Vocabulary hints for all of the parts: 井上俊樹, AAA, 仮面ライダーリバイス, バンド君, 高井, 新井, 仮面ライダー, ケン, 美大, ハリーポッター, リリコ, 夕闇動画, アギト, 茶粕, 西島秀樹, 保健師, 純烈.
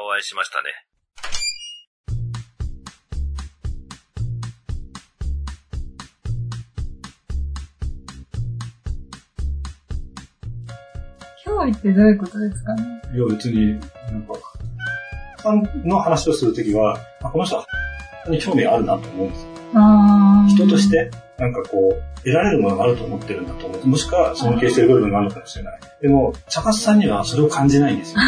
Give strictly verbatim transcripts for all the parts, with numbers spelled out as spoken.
たお会いしましたね。憑依ってどういうことですかね。いや別になんかさんの話をするときは、この人は興味あるなと思うんですよ。あ、人としてなんかこう得られるものがあると思ってるんだと思う。もしくは尊敬してる部分があるのかもしれない。でも茶粕さんにはそれを感じないんですよ。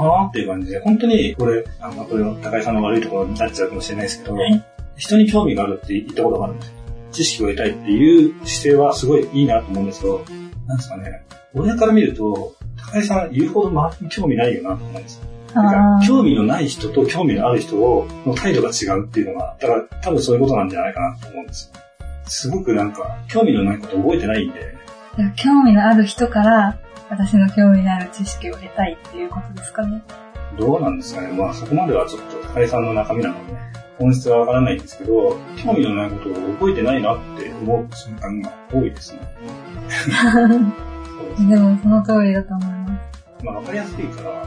あーっていう感じで、本当にこれあのこれの高井さんの悪いところになっちゃうかもしれないですけど、はい、人に興味があるって言ったことがあるんですよ。知識を得たいっていう姿勢はすごいいいなと思うんですけど、なんですかね、俺から見ると高井さん言うほど周りに興味ないよなと思うんですよ。なんか興味のない人と興味のある人をの態度が違うっていうのが、だから多分そういうことなんじゃないかなと思うんですよ。すごくなんか興味のないこと覚えてないんで、興味のある人から私の興味のある知識を得たいっていうことですかね。どうなんですかね、まあそこまではちょっと高井さんの中身なので本質はわからないんですけど、興味のないことを覚えてないなって思う瞬間が多いですね。そうですね。でもその通りだと思います。まあわかりやすいからわ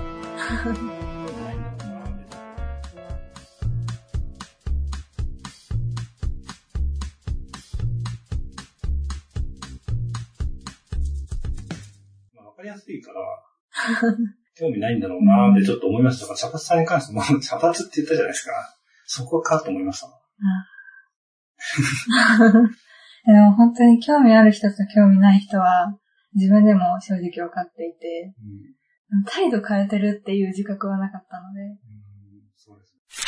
かりやすいから興味ないんだろうなってちょっと思いましたが、茶髪さんに関しても茶髪って言ったじゃないですか。そこかと思いました。でも本当に興味ある人と興味ない人は自分でも正直分かっていて、うん、態度変えてるっていう自覚はなかったので。うん、そうです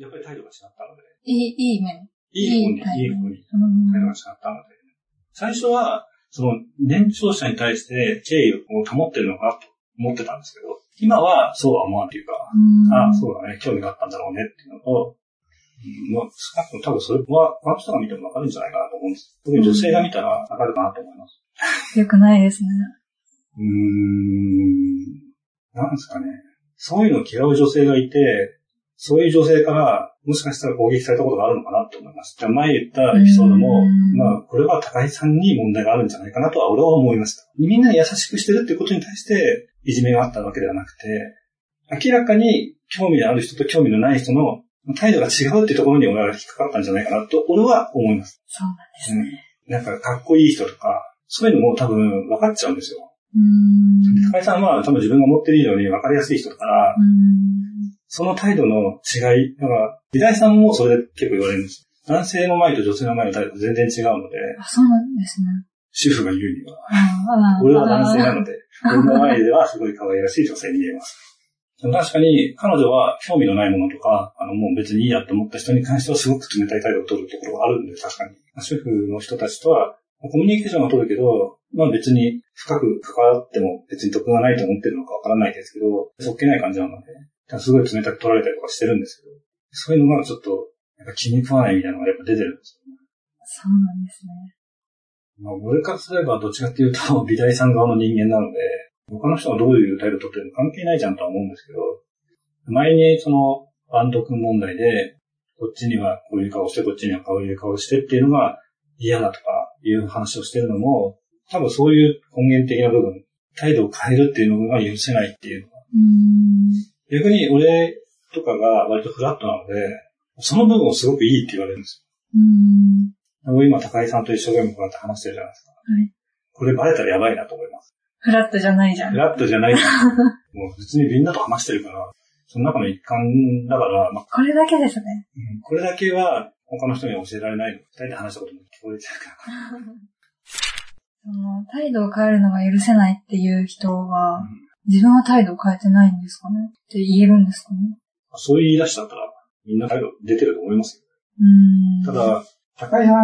ね。やっぱり態度が違ったので。いい、いい面。いい方に、いい方に。態度が違ったので。最初は、その、年長者に対して敬意を保ってるのかと思ってたんですけど、今はそうは思わんというか、うん、ああ、そうだね、興味があったんだろうねっていうのと、うん、まあ、少なくとも多分それは、他の人が見てもわかるんじゃないかなと思うんです。特に女性が見たらわかるかなと思います。よくないですね。うーん、なんですかね。そういうのを嫌う女性がいて、そういう女性からもしかしたら攻撃されたことがあるのかなと思います。じゃあ前言ったエピソードも、まあこれは高井さんに問題があるんじゃないかなとは俺は思いました。みんな優しくしてるってことに対していじめがあったわけではなくて、明らかに興味のある人と興味のない人の態度が違うっていうところに俺は引っかかったんじゃないかなと俺は思います。そうなんですね。うん、なんかかっこいい人とか、そういうのも多分分かっちゃうんですよ。うん、高井さんは多分自分が思ってる以上に分かりやすい人だから、うん、その態度の違い、だから、美大さんもそれで結構言われるんです。男性の前と女性の前の態度全然違うので。あ、そうなんですね。主婦が言うには、俺は男性なので、俺の前ではすごい可愛らしい女性に見えます。確かに、彼女は興味のないものとか、あの、もう別にいいやと思った人に関してはすごく冷たい態度を取るところがあるんで、確かに。主婦の人たちとは、コミュニケーションは取るけど、まあ別に深く関わっても別に得がないと思ってるのかわからないですけど、そっけない感じなので、すごい冷たく取られたりとかしてるんですけど、そういうのがちょっとなんか気に食わないみたいなのがやっぱ出てるんですよね。そうなんですね。まあ俺からすればどっちかっていうと美大さん側の人間なので、他の人がどういう態度を取ってるのか関係ないじゃんとは思うんですけど、前にそのバンド君問題で、こっちにはこういう顔してこっちにはこういう顔してっていうのが嫌だとか、いう話をしてるのも、多分そういう根源的な部分、態度を変えるっていうのが許せないっていうのが。うーん、逆に俺とかが割とフラットなので、その部分をすごくいいって言われるんですよ。うーん、もう今高井さんと一生懸命こうやって話してるじゃないですか。はい、これバレたらやばいなと思います。フラットじゃないじゃん。フラットじゃないじゃん。もう別にみんなと話してるから、その中の一環だから、まあ、これだけですね。うん、これだけは他の人には教えられないの。二人で話したことも聞こえちゃうから。その態度を変えるのが許せないっていう人は、うん、自分は態度を変えてないんですかねって言えるんですかね。そういう言い出しだったら、みんな態度出てると思いますよ。うーん、ただ、高井さん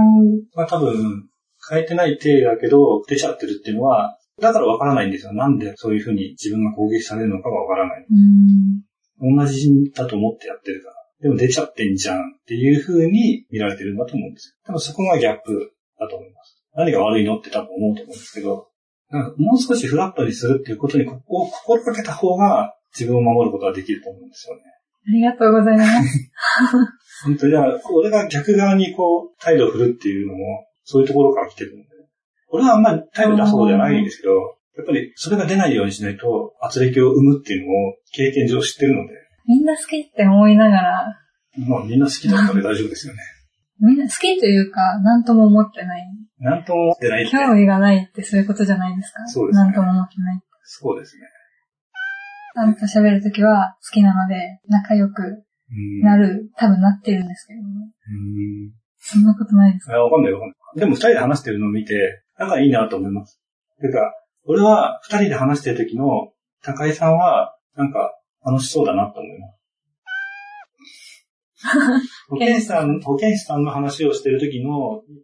は多分、変えてない体だけど、出ちゃってるっていうのは、だからわからないんですよ。なんでそういうふうに自分が攻撃されるのかがわからない。うーん、同じだと思ってやってるから。でも出ちゃってんじゃんっていう風に見られてるんだと思うんですよ。多分そこがギャップだと思います。何が悪いのって多分思うと思うんですけど、なんかもう少しフラットにするっていうことにここを心がけた方が自分を守ることができると思うんですよね。ありがとうございます。本当に、だから俺が逆側にこう態度を振るっていうのもそういうところから来てるので、俺はあんまり態度出そうじゃないんですけど、やっぱりそれが出ないようにしないと圧力を生むっていうのを経験上知ってるので。みんな好きって思いながら。まあみんな好きだったら大丈夫ですよね。みんな好きというか、なんとも思ってない。なんとも思ってないって。興味がないってそういうことじゃないですか。そうですね。なんとも思ってない。そうですね。あんた喋るときは好きなので、仲良くなる、多分なってるんですけども。うーん。そんなことないですか？いや、わかんないわかんない。でも二人で話してるのを見て、仲いいなと思います。てか、俺は二人で話してる時の高井さんは、なんか楽しそうだなと思います。保健師さん、保健師さんの話をしてる時の、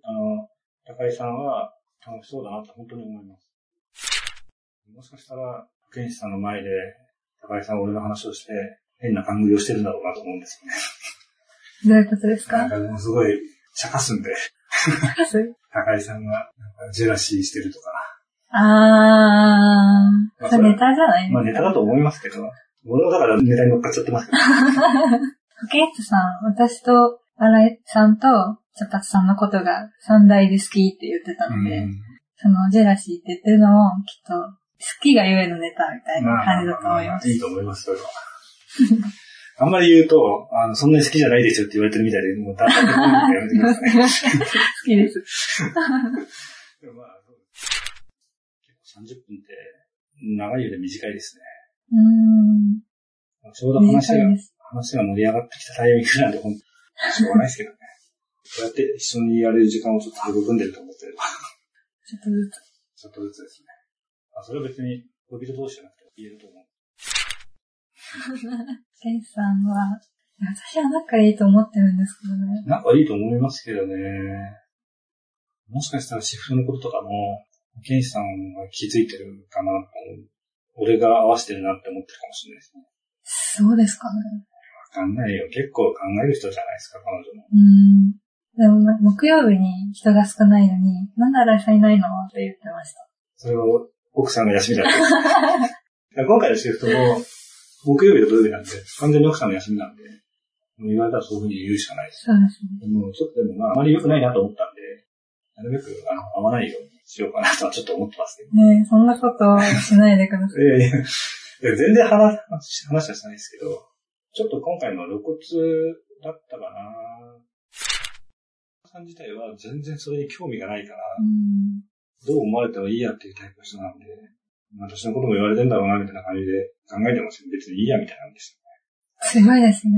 あの、高井さんは楽しそうだなと本当に思います。もしかしたら、保健師さんの前で、高井さんは俺の話をして、変な勘繰りをしてるんだろうなと思うんですよね。どういうことですか？なんかもうすごい、茶化すんで。茶化す？高井さんが、ジェラシーしてるとか。あー、まあ、それネタじゃないですか。まあネタだと思いますけど、俺はだからネタに乗っかっちゃってますけど。保健室さん、私と新井さんと茶髪さんのことが三大で好きって言ってたので、そのジェラシーって言ってるのもきっと好きがゆえのネタみたいな感じだと思います。まあ、いいと思います、それは。あんまり言うと、あの、そんなに好きじゃないですよって言われてるみたいで、もうだってやめてください。好きです。でもまあ、結構さんじゅっぷんって長いより短いですね。うーん。ちょうど話が、話が盛り上がってきたタイミングなんで、ほんと、しょうがないですけどね。こうやって一緒にやれる時間をちょっと育んでると思ってれば。ちょっとずつ。ちょっとずつですね。あ、それは別に恋人同士じゃなくて言えると思う。ケンさんは、私は仲いいと思ってるんですけどね。仲いいと思いますけどね。もしかしたらシフトのこととかも、ケンさんが気づいてるかなと、俺が合わせてるなって思ってるかもしれないですね。そうですかね。わかんないよ。結構考える人じゃないですか、彼女も。うん。でも、木曜日に人が少ないのに、なんで新井さんいないのって言ってました。それは奥さんが休みだったんです。今回のシフトも、木曜日と土曜日なんで、完全に奥さんの休みなんで、もう言われたらそういうふうに言うしかないです。そうですね。でも、ちょっとでもまあ、あまり良くないなと思ったんで、なるべく、あの、合わないようにしようかなとはちょっと思ってますけど。ねえ、そんなことしないでください。いやいや、全然話、話はしないですけど、ちょっと今回の露骨だったかな。さん自体は全然それに興味がないから、うん、どう思われてもいいやっていうタイプの人なんで、私のことも言われてんだろうな、みたいな感じで考えてますけど、別にいいや、みたいなんですよね。強いですね。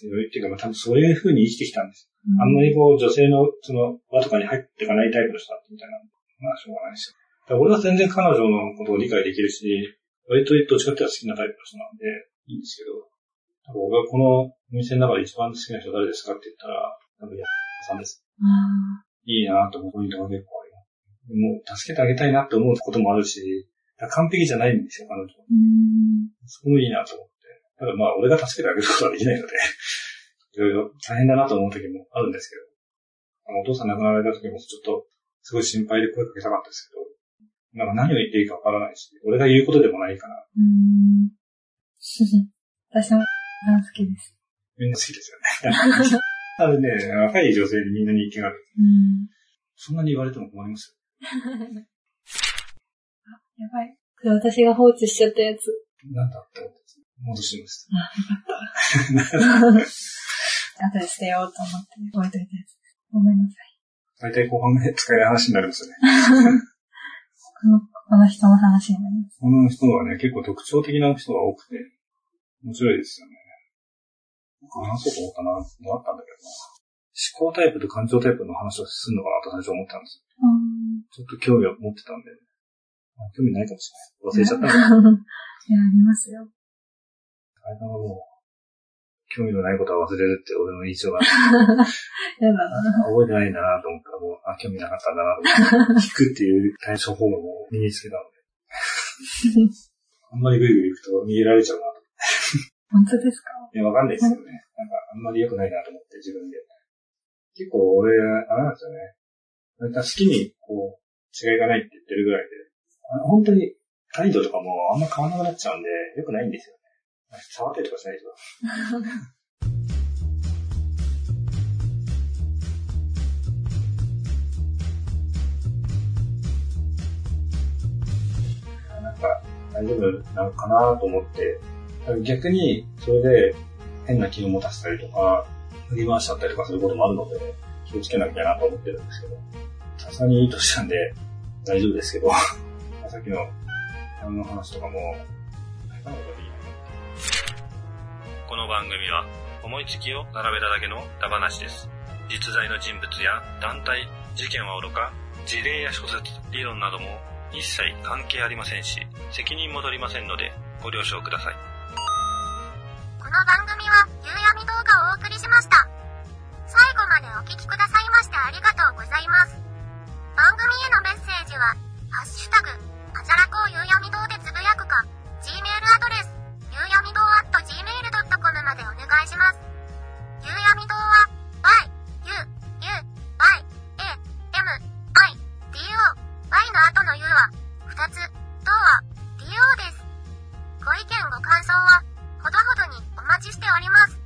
強いっていうか、まあ、多分そういう風に生きてきたんです、うん。あんまりこう、女性の、その、輪とかに入っていかないタイプの人だってみたいな。まあ、しょうがないですよ。だから俺は全然彼女のことを理解できるし、割とどっちかっていうと好きなタイプの人なんで、いいんですけど、多分俺はこのお店の中で一番好きな人誰ですかって言ったら、多分、やっさんです。あ、いいなぁと思うポイントが結構あります。もう、助けてあげたいなって思うこともあるし、完璧じゃないんですよ、彼女。うん。そこもいいなと思って。ただまあ、俺が助けてあげることはできないので、いろいろ大変だなと思う時もあるんですけど、あのお父さん亡くなられた時もちょっと、すごい心配で声かけたかったですけど、なんか何を言っていいかわからないし、俺が言うことでもないから。うーん。私も好きです。みんな好きですよね。多分ね、若い女性にみんなに意見がある。うん。そんなに言われても困りますよ。やばい。これ私が放置しちゃったやつ。なんだった戻しました。あ、よかった。後で捨てようと思って置いといたやつ。ごめんなさい。大体後半で使える話になりますよね。この、この人の話になります。この人はね、結構特徴的な人が多くて、面白いですよね。僕話そうと思ったな、もあったんだけど思考タイプと感情タイプの話をするのかなと最初思ったんですよ。ちょっと興味を持ってたんで。興味ないかもしれない。忘れちゃったのか。いや、ありますよ。高井さんはもう、興味のないことは忘れるって俺の印象が。やだな。覚えてないんだなと思ったら、もう、あ、興味なかったんだなと思って、聞くっていう対処法を身につけたので。あんまりグイグイ行くと逃げられちゃうなと。本当ですか？いや、わかんないですよね。なんか、あんまり良くないなと思って、自分で。結構俺、あれなんですよね。なんか好きに、こう、違いがないって言ってるぐらいで、本当に態度とかもあんま変わらなくなっちゃうんで良くないんですよね。触ったりとかしないと。なんか大丈夫なのかなと思って、逆にそれで変な気を持たせたりとか、振り回しちゃったりとかすることもあるので、気をつけなきゃなと思ってるんですけど、さすがにいい年したんで大丈夫ですけど、さっきのあの話とかも、この番組は思いつきを並べただけのダバなしです。実在の人物や団体、事件はおろか、事例や諸説、理論なども一切関係ありませんし、責任も取りませんのでご了承ください。この番組は夕闇動画をお送りしました。最後までお聞きくださいましてありがとうございます。番組へのメッセージは、ハッシュタグ、あじゃらこう夕闇動でつぶやくか、Gmail アドレス、夕闇動 アットジーメールドットコム までお願いします。夕闇動は、Y の後の U はふたつ、動は ディーオー です。ご意見ご感想はほどほどにお待ちしております。